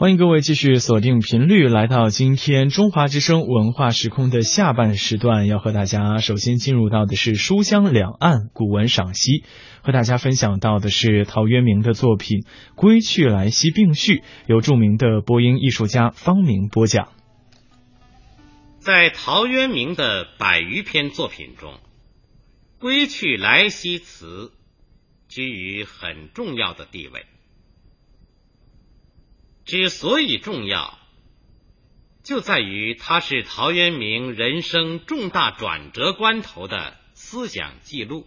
欢迎各位继续锁定频率，来到今天中华之声文化时空的下半时段，要和大家首先进入到的是书香两岸古文赏析，和大家分享到的是陶渊明的作品《归去来兮病序》，由著名的播音艺术家方明播讲。在陶渊明的100余篇作品中，《归去来兮》词居于很重要的地位。之所以重要，就在于它是陶渊明人生重大转折关头的思想记录，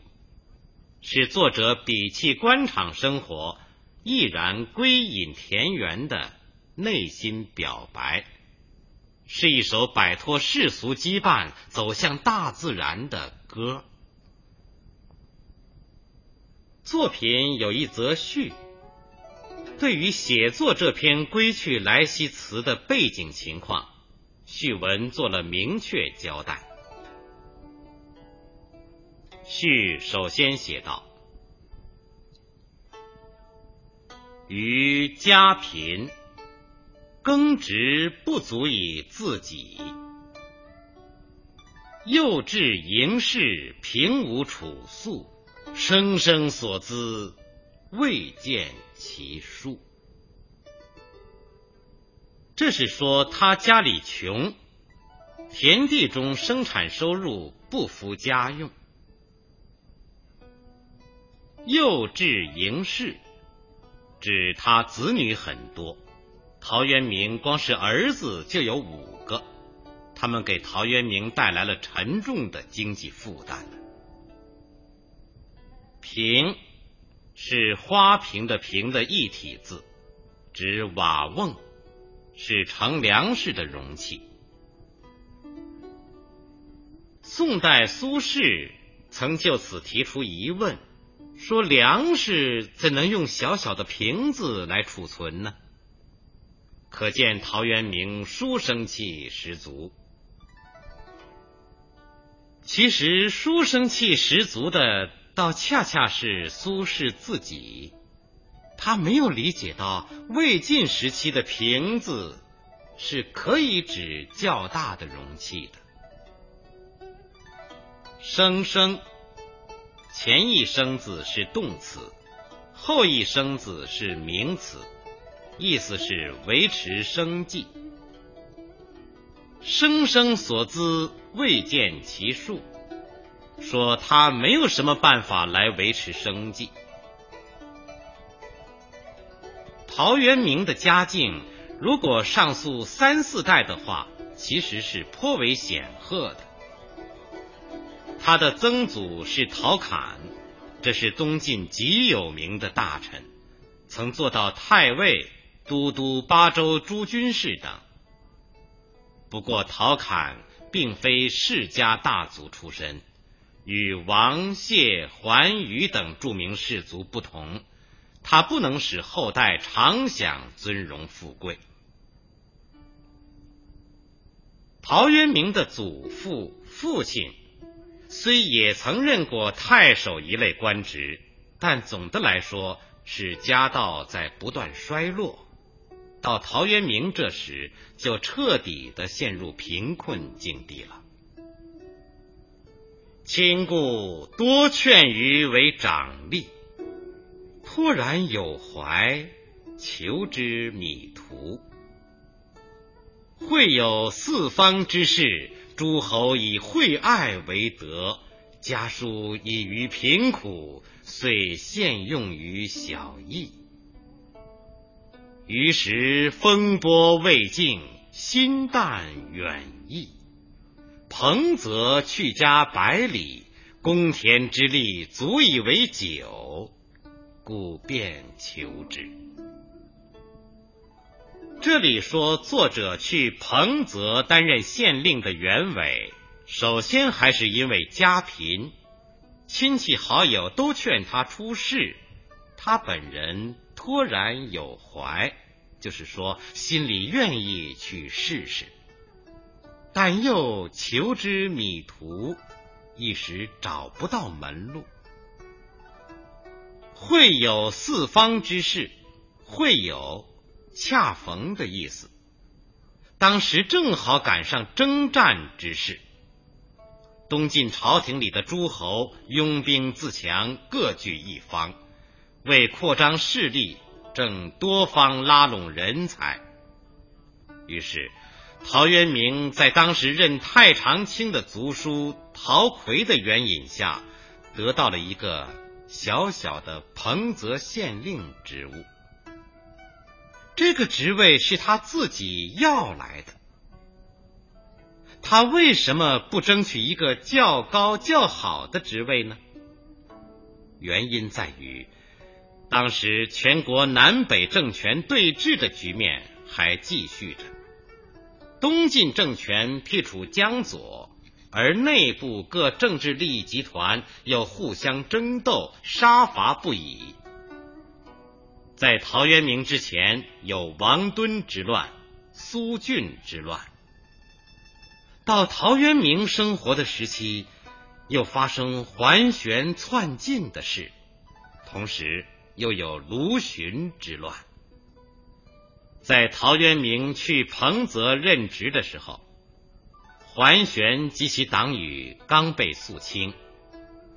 是作者摒弃官场生活，毅然归隐田园的内心表白，是一首摆脱世俗羁绊走向大自然的歌。作品有一则序，对于写作这篇《归去来兮》词的背景情况，序文做了明确交代。序首先写道：于家贫，耕植不足以自给，又至营室，平无处宿，生生所资，未见其数。这是说他家里穷，田地中生产收入不敷家用。又至营室，指他子女很多，陶渊明光是儿子就有5个，他们给陶渊明带来了沉重的经济负担。贫是花瓶的瓶的一体字，指瓦瓮，是盛粮食的容器。宋代苏轼曾就此提出疑问，说粮食怎能用小小的瓶子来储存呢？可见陶渊明书生气十足。其实书生气十足的倒恰恰是苏轼自己，他没有理解到魏晋时期的瓶子是可以指较大的容器的。生生，前一生字是动词，后一生字是名词，意思是维持生计。生生所资，未见其数，说他没有什么办法来维持生计。陶渊明的家境如果上溯3、4代的话，其实是颇为显赫的。他的曾祖是陶侃，这是东晋极有名的大臣，曾做到太尉、都督巴州诸军事等。不过陶侃并非世家大族出身，与王谢、桓禺等著名士族不同，他不能使后代常享尊荣富贵。陶渊明的祖父、父亲虽也曾任过太守一类官职，但总的来说是家道在不断衰落，到陶渊明这时就彻底的陷入贫困境地了。亲故多劝于为长吏，托然有怀，求之米途。会有四方之士，诸侯以惠爱为德，家书以于贫苦，遂现用于小邑。于时风波未尽，心淡远逸。彭泽去家100里，公田之力足以为酒，故便求之。这里说作者去彭泽担任县令的原委，首先还是因为家贫，亲戚好友都劝他出仕，他本人托然有怀，就是说心里愿意去试试。但又求之米途，一时找不到门路。会有四方之士，会有恰逢的意思，当时正好赶上征战之势。东晋朝廷里的诸侯拥兵自强，各据一方，为扩张势力正多方拉拢人才。于是陶渊明在当时任太常卿的族叔陶逵的援引下，得到了一个小小的彭泽县令职务。这个职位是他自己要来的，他为什么不争取一个较高较好的职位呢？原因在于当时全国南北政权对峙的局面还继续着，东晋政权辟处江左，而内部各政治利益集团又互相争斗，杀伐不已。在陶渊明之前有王敦之乱、苏峻之乱，到陶渊明生活的时期又发生桓玄篡晋的事，同时又有卢循之乱。在陶渊明去彭泽任职的时候，桓玄及其党羽刚被肃清，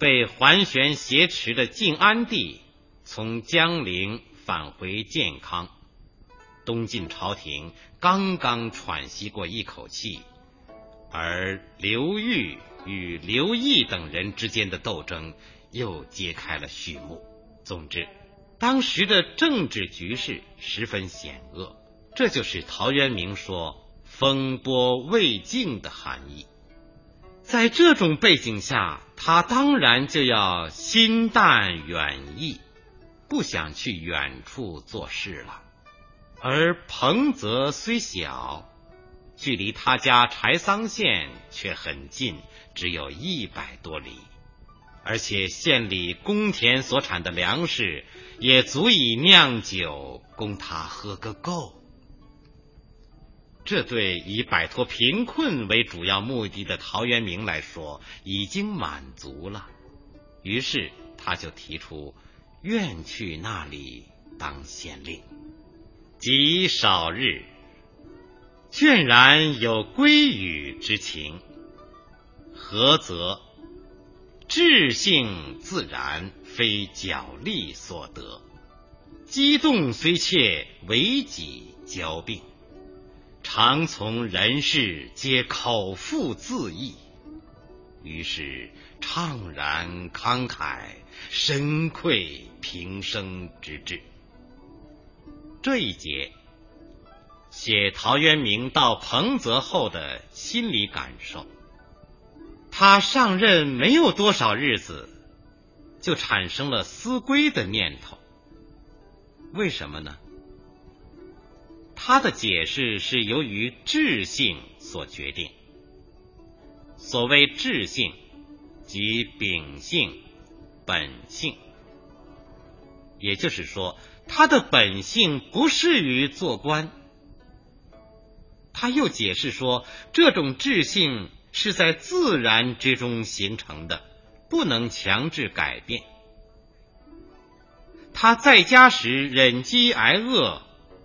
被桓玄挟持的晋安帝从江陵返回建康，东晋朝廷刚刚喘息过一口气，而刘裕与刘毅等人之间的斗争又揭开了序幕。总之，当时的政治局势十分险恶，这就是陶渊明说风波未静的含义。在这种背景下，他当然就要心淡远逸，不想去远处做事了。而彭泽虽小，距离他家柴桑县却很近，只有100多里，而且县里公田所产的粮食也足以酿酒供他喝个够。这对以摆脱贫困为主要目的的陶渊明来说已经满足了，于是他就提出愿去那里当县令。极少日，渲然有归语之情。何则？至性自然，非角力所得。激动虽切，为己交病。常从人事，皆口腹自意。于是怅然慷慨，深愧平生之志。这一节写陶渊明到彭泽后的心理感受。他上任没有多少日子，就产生了思归的念头。为什么呢？他的解释是由于志性所决定。所谓志性，即秉性、本性。也就是说，他的本性不适于做官。他又解释说，这种志性是在自然之中形成的，不能强制改变。他在家时忍饥挨饿，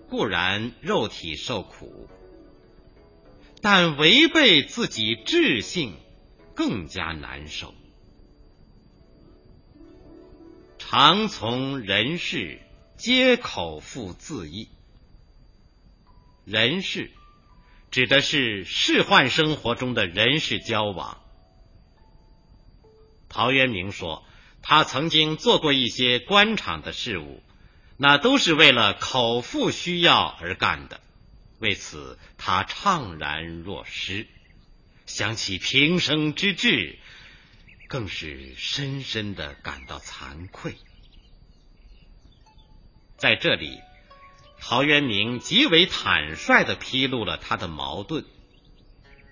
固然肉体受苦，但违背自己志性更加难受。常从人事，皆口腹自意。人事指的是仕宦生活中的人事交往。陶渊明说，他曾经做过一些官场的事务，那都是为了口腹需要而干的，为此他怅然若失，想起平生之志，更是深深地感到惭愧。在这里，陶渊明极为坦率地披露了他的矛盾，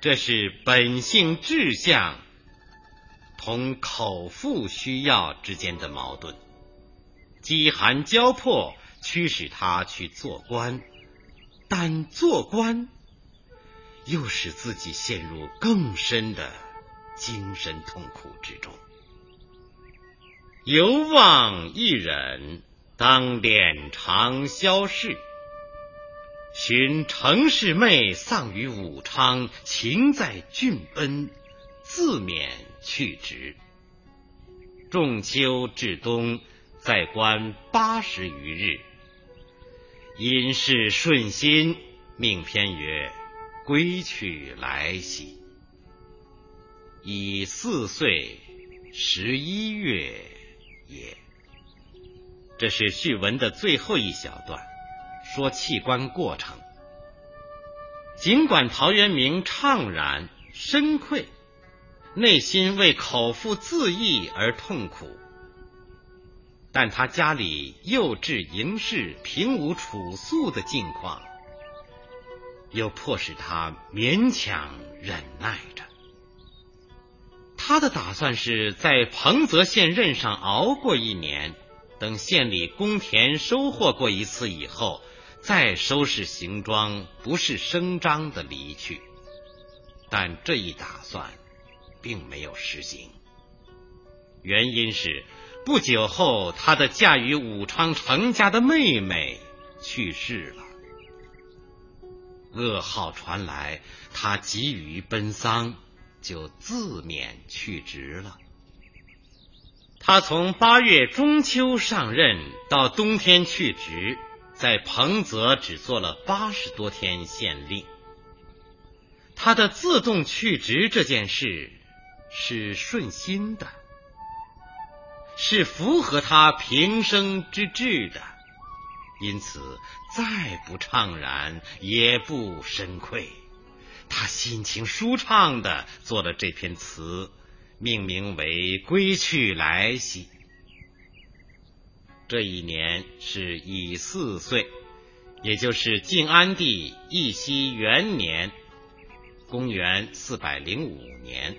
这是本性志向同口腹需要之间的矛盾，饥寒交迫驱使他去做官，但做官又使自己陷入更深的精神痛苦之中。犹望一忍，当敛肠消逝，寻程氏妹丧于武昌，情在郡奔，自免去职。仲秋至冬，在官80余日。因事顺心，命篇曰归去来兮。已4岁11月也。这是序文的最后一小段，说弃官过程。尽管陶渊明怅然深愧，内心为口腹自缢而痛苦，但他家里幼稚盈室，平无处诉的境况，又迫使他勉强忍耐着。他的打算是在彭泽县任上熬过1年，等县里公田收获过1次以后，再收拾行装，不是声张的离去。但这一打算并没有实行，原因是不久后他的嫁于武昌程家的妹妹去世了。噩耗传来，他急于奔丧，就自免去职了。他从8月中秋上任到冬天去职，在彭泽只做了80多天县令。他的自动去职这件事是顺心的，是符合他平生之志的，因此再不怅然，也不深愧。他心情舒畅地做了这篇词，命名为《归去来兮》。这一年是乙4岁，也就是晋安帝义熙元年，公元405年。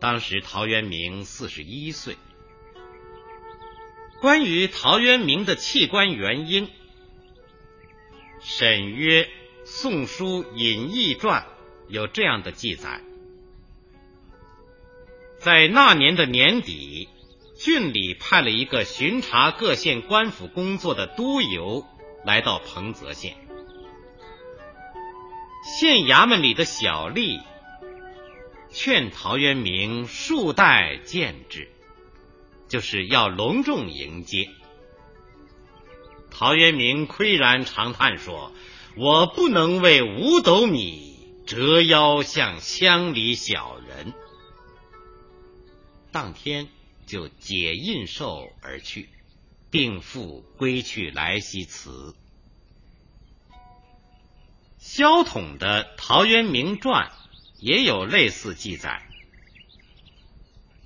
当时陶渊明41岁。关于陶渊明的弃官原因，沈约《宋书隐逸传》有这样的记载：在那年的年底，郡里派了一个巡查各县官府工作的督邮来到彭泽县，县衙门里的小吏劝陶渊明数代见之，就是要隆重迎接。陶渊明喟然长叹说：我不能为5斗米折腰向乡里小人。当天就解印绶而去，并附《归去来兮》词。萧统的《陶渊明传》也有类似记载。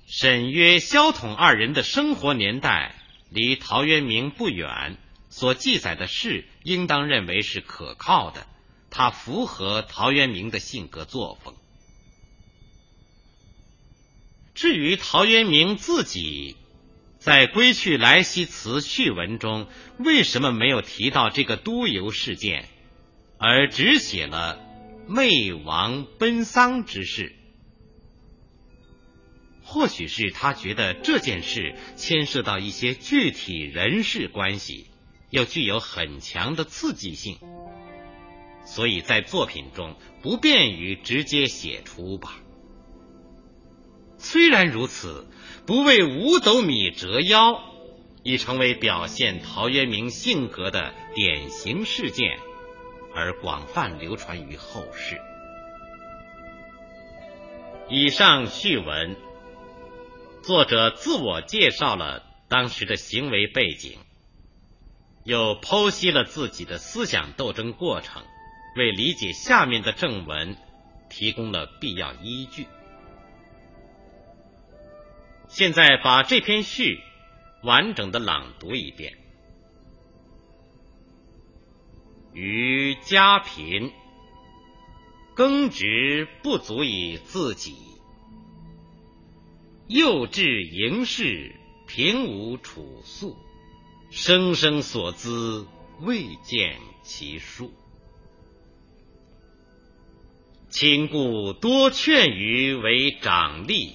沈约、萧统二人的生活年代离陶渊明不远，所记载的事应当认为是可靠的，它符合陶渊明的性格作风。至于陶渊明自己在《归去来兮》词序文中为什么没有提到这个督邮事件，而只写了妹亡奔丧之事，或许是他觉得这件事牵涉到一些具体人事关系，又具有很强的刺激性，所以在作品中不便于直接写出吧。虽然如此，不为5斗米折腰已成为表现陶渊明性格的典型事件，而广泛流传于后世。以上序文，作者自我介绍了当时的行为背景，又剖析了自己的思想斗争过程，为理解下面的正文提供了必要依据。现在把这篇序完整的朗读一遍。余家贫，耕植不足以自给，幼稚盈室，平无处诉，生生所资，未见其数。亲故多劝余为长吏，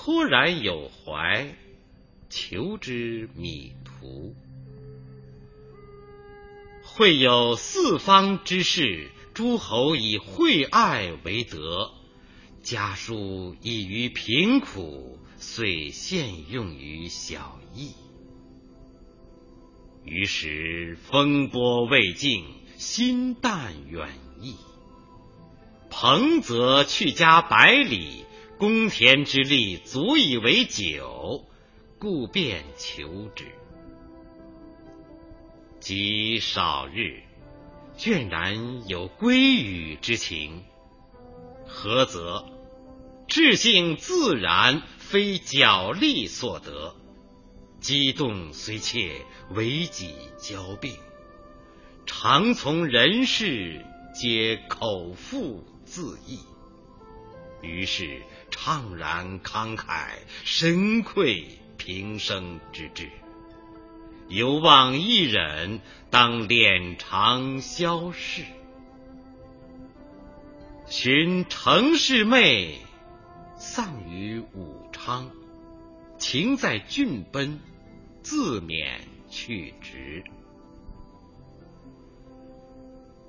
突然有怀，求之米图。会有四方之士，诸侯以惠爱为德，家书以于贫苦，遂现用于小义。于时风波未尽，心淡远逸。彭则去家百里，公田之力足以为酒，故便求之。及少日，倦然有归语之情。何则？至性自然，非矫力所得，激动虽切，为己交病。常从人事，皆口腹自溢。于是怅然慷慨，深愧平生之志。犹望一忍，当敛长消逝。寻程氏妹，丧于武昌，情在郡奔，自免去职。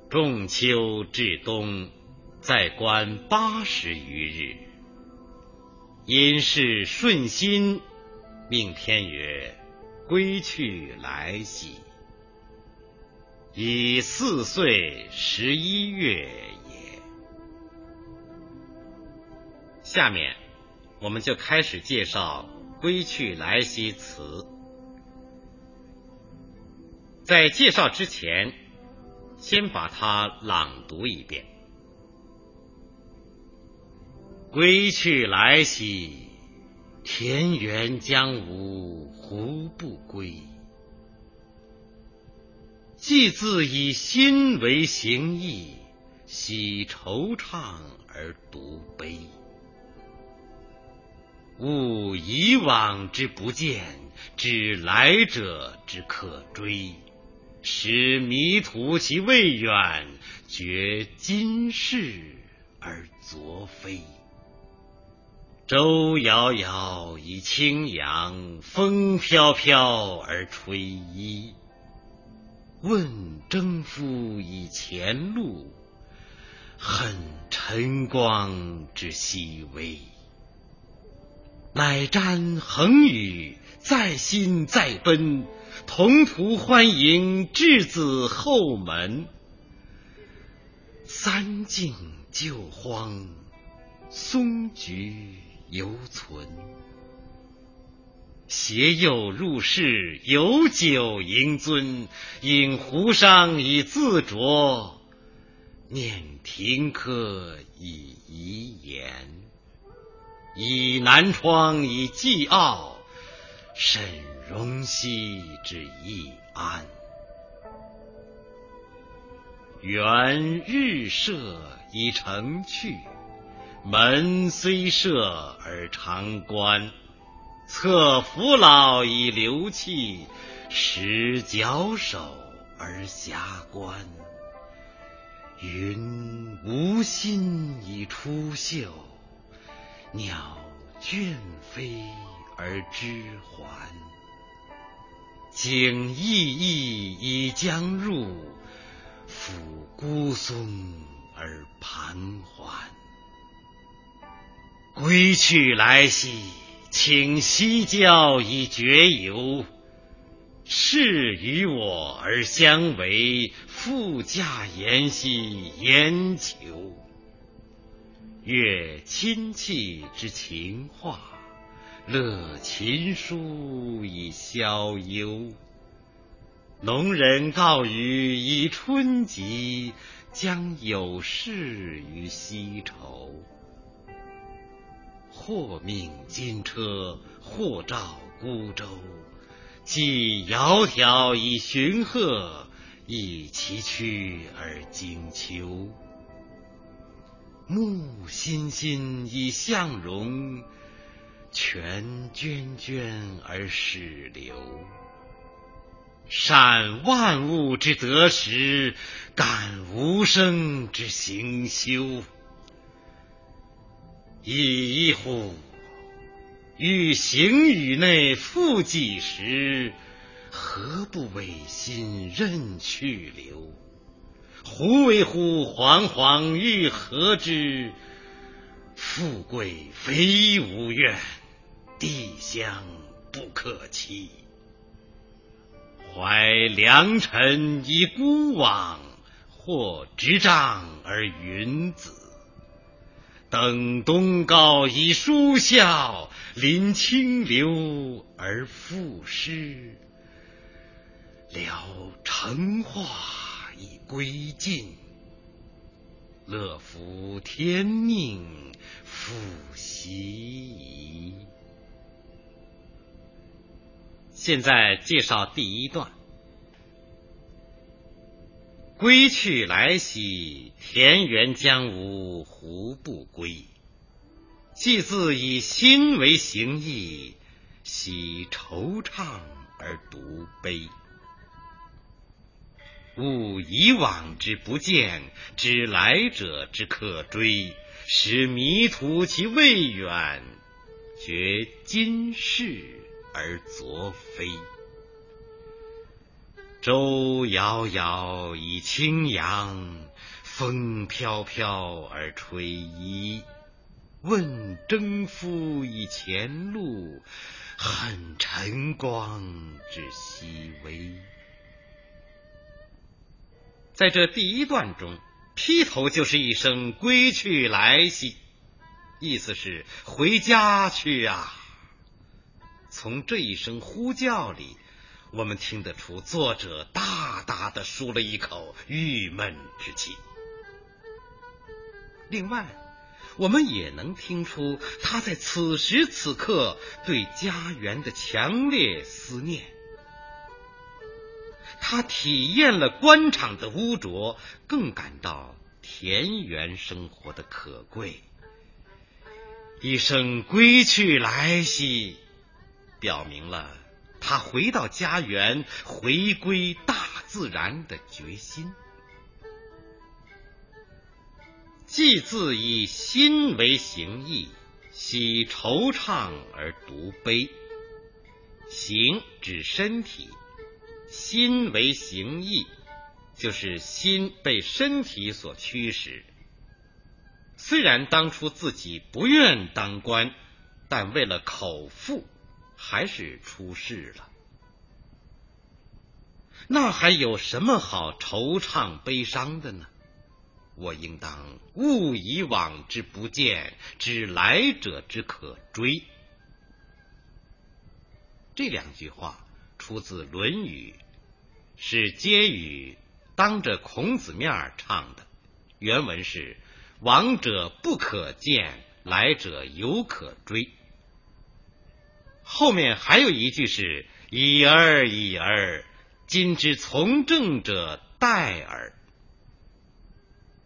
仲秋至冬，在官80余日。因事顺心，命天曰：归去来兮。已4岁11月也。下面我们就开始介绍归去来兮词。在介绍之前，先把它朗读一遍。归去来兮，田园将芜胡不归？既自以心为形役，喜惆怅而独悲。悟以往之不见，知来者之可追，使迷途其未远，觉今是而昨非。舟遥遥以轻扬，风飘飘而吹衣。问征夫以前路，恨晨光之熹微。乃瞻恒宇，在心在奔，同途欢迎稚子后门。三径旧荒，松菊犹存。携幼入室，有酒盈樽，饮胡觞以自酌，念亭柯以遗言。倚南窗以寄傲，沈荣兮之易安。缘日射以成趣，门虽设而常关。策扶老以流气，使矫首而遐观。云无心以出岫，鸟倦飞而知还。景奕奕以将入，抚孤松而盘桓。归去来兮，请西郊以绝游。是与我而相违，复驾言兮言求。悦亲戚之情话，乐琴书以消忧。农人告余以春及，将有事于西畴。或命金车，或照孤舟。既窈窕以寻壑，亦崎岖而经丘。木欣欣以向荣，泉涓涓而始流。善万物之得时，感无声之行休。已一乎！欲行于内复几时？何不违心任去留？胡为乎惶惶欲何之？富贵非吾愿，地香不可欺。怀良辰以孤往，或执杖而云子。登东皋以书啸，临清流而赋诗。聊成化以归尽，乐服天命复习矣。现在介绍第一段。归去来兮，田园将芜胡不归？既自以心为形役，喜惆怅而独悲。悟以往之不见，知来者之可追，使迷途其未远，觉今是而昨非。舟遥遥以轻扬，风飘飘而吹衣。问征夫以前路，恨晨光之熹微。在这第一段中，劈头就是一声归去来兮，意思是回家去啊。从这一声呼叫里，我们听得出作者大大的舒了一口郁闷之气。另外，我们也能听出他在此时此刻对家园的强烈思念。他体验了官场的污浊，更感到田园生活的可贵。一声归去来兮，表明了他回到家园，回归大自然的决心。既自以心为形役，喜惆怅而独悲。形指身体，心为形役，就是心被身体所驱使。虽然当初自己不愿当官，但为了口腹还是出事了。那还有什么好惆怅悲伤的呢？我应当悟以往之不见，知来者之可追。这两句话出自《论语》，是接语当着孔子面唱的。原文是往者不可见，来者犹可追。后面还有一句是已尔已尔，今之从政者殆尔。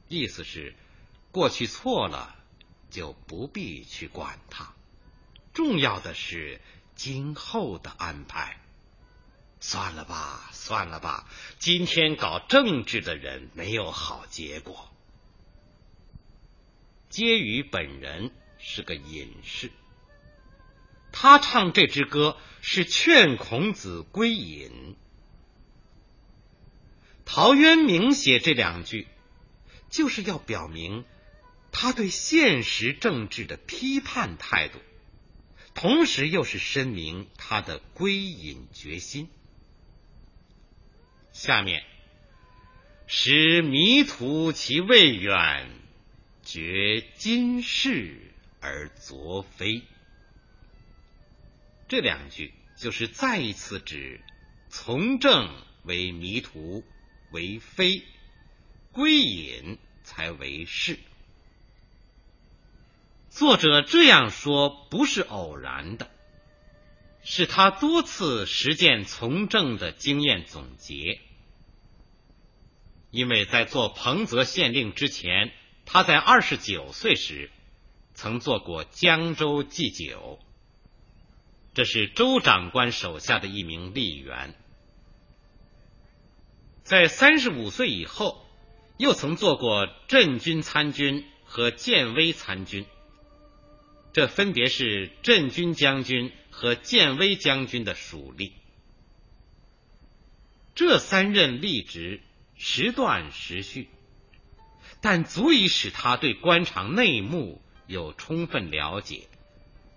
意思是过去错了就不必去管它，重要的是今后的安排。算了吧算了吧，今天搞政治的人没有好结果。婕妤本人是个隐士，他唱这支歌是劝孔子归隐。陶渊明写这两句，就是要表明他对现实政治的批判态度，同时又是申明他的归隐决心。下面，使迷途其未远，觉今是而昨非。这两句就是再一次指从政为迷途为非，归隐才为是。作者这样说不是偶然的，是他多次实践从政的经验总结。因为在做彭泽县令之前，他在29岁时曾做过江州祭酒，这是周长官手下的一名吏员。在35岁以后，又曾做过镇军参军和建威参军，这分别是镇军将军和建威将军的属吏。这三任历职时断时续，但足以使他对官场内幕有充分了解，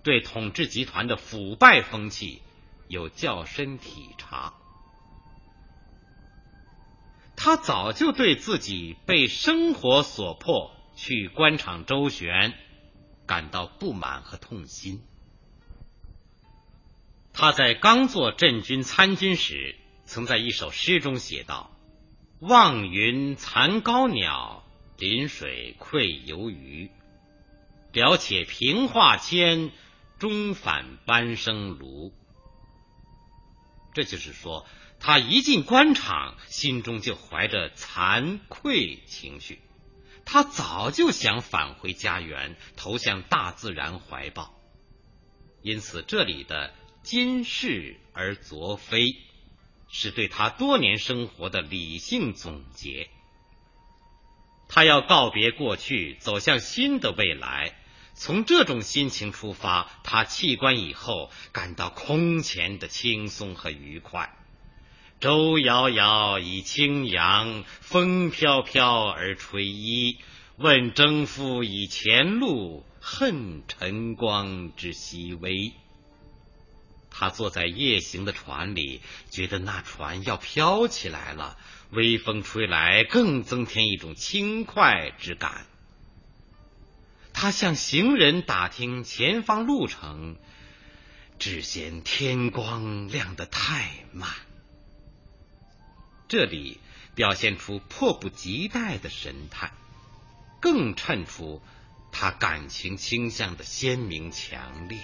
对统治集团的腐败风气有较深体察。他早就对自己被生活所迫去官场周旋感到不满和痛心。他在刚做镇军参军时，曾在一首诗中写道：望云残高鸟，临水溃游鱼，了且平化迁，终返班生庐。这就是说，他一进官场，心中就怀着惭愧情绪，他早就想返回家园，投向大自然怀抱。因此这里的今是而昨非，是对他多年生活的理性总结。他要告别过去，走向新的未来。从这种心情出发，他弃官以后感到空前的轻松和愉快。舟遥遥以轻扬，风飘飘而吹衣。问征夫以前路，恨晨光之熹微。他坐在夜行的船里，觉得那船要飘起来了，微风吹来，更增添一种轻快之感。他向行人打听前方路程，只嫌天光亮得太慢。这里表现出迫不及待的神态，更衬出他感情倾向的鲜明强烈。